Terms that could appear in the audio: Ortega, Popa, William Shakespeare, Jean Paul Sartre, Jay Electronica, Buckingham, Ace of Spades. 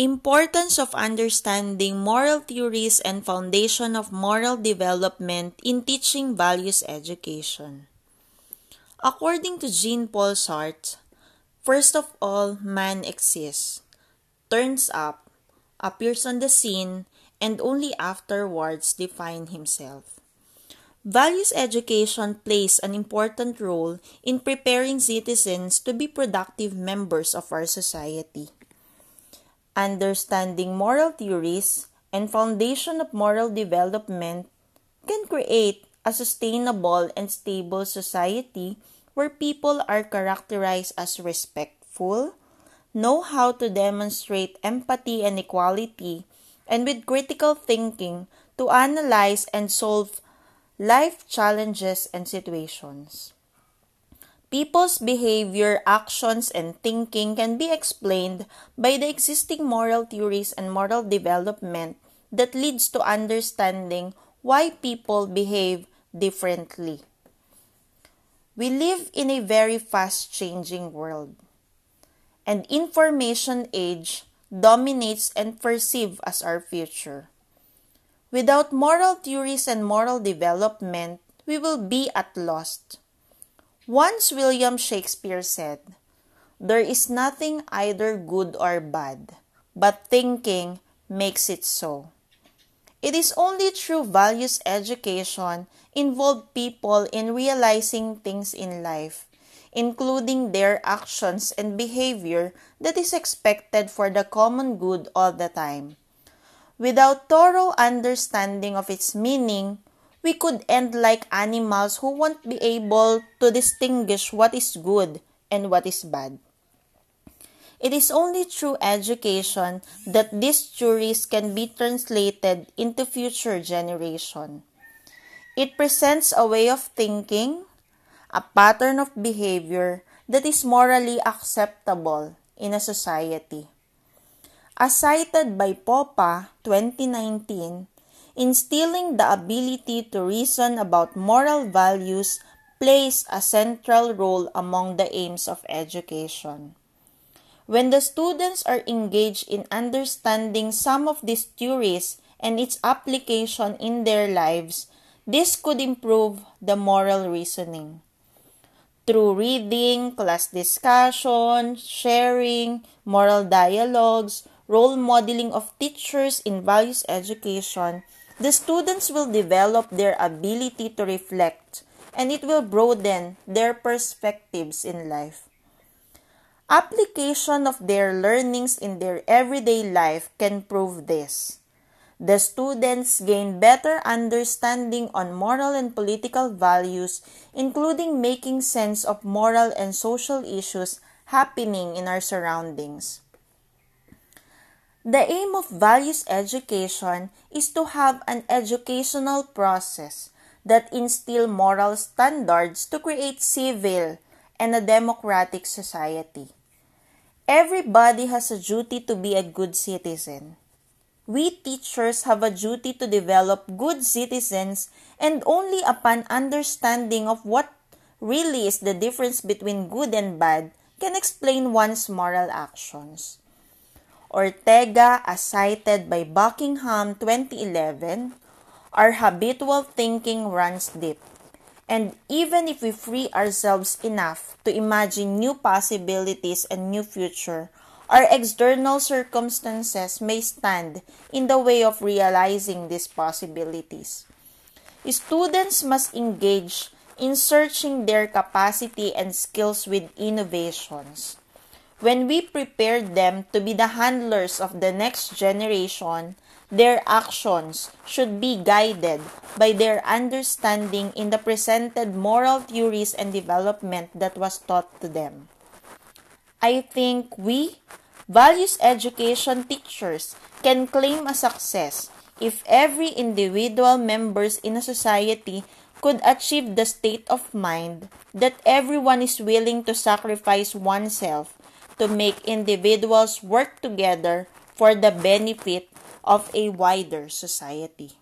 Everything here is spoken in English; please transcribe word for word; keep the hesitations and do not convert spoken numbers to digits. Importance of understanding moral theories and foundation of moral development in teaching values education. According to Jean Paul Sartre, first of all, man exists, turns up, appears on the scene, and only afterwards defines himself. Values education plays an important role in preparing citizens to be productive members of our society. Understanding moral theories and foundation of moral development can create a sustainable and stable society where people are characterized as respectful, know how to demonstrate empathy and equality, and with critical thinking to analyze and solve life challenges and situations. People's behavior, actions, and thinking can be explained by the existing moral theories and moral development that leads to understanding why people behave differently. We live in a very fast-changing world, and information age dominates and perceives as our future. Without moral theories and moral development, we will be at loss. Once William Shakespeare said, "There is nothing either good or bad, but thinking makes it so." It is only through values education involve people in realizing things in life, including their actions and behavior that is expected for the common good all the time. Without thorough understanding of its meaning, we could end like animals who won't be able to distinguish what is good and what is bad. It is only through education that these theories can be translated into future generation. It presents a way of thinking, a pattern of behavior that is morally acceptable in a society. As cited by Popa twenty nineteen, instilling the ability to reason about moral values plays a central role among the aims of education. When the students are engaged in understanding some of these theories and its application in their lives, this could improve the moral reasoning. Through reading, class discussion, sharing, moral dialogues, role modeling of teachers in values education, the students will develop their ability to reflect, and it will broaden their perspectives in life. Application of their learnings in their everyday life can prove this. The students gain better understanding on moral and political values, including making sense of moral and social issues happening in our surroundings. The aim of values education is to have an educational process that instills moral standards to create civil and a democratic society. Everybody has a duty to be a good citizen. We teachers have a duty to develop good citizens, and only upon understanding of what really is the difference between good and bad can explain one's moral actions. Ortega, as cited by Buckingham twenty eleven, our habitual thinking runs deep, and even if we free ourselves enough to imagine new possibilities and new future, our external circumstances may stand in the way of realizing these possibilities. Students must engage in searching their capacity and skills with innovations. When we prepare them to be the handlers of the next generation, their actions should be guided by their understanding in the presented moral theories and development that was taught to them. I think we, values education teachers, can claim a success if every individual members in a society could achieve the state of mind that everyone is willing to sacrifice oneself to make individuals work together for the benefit of a wider society.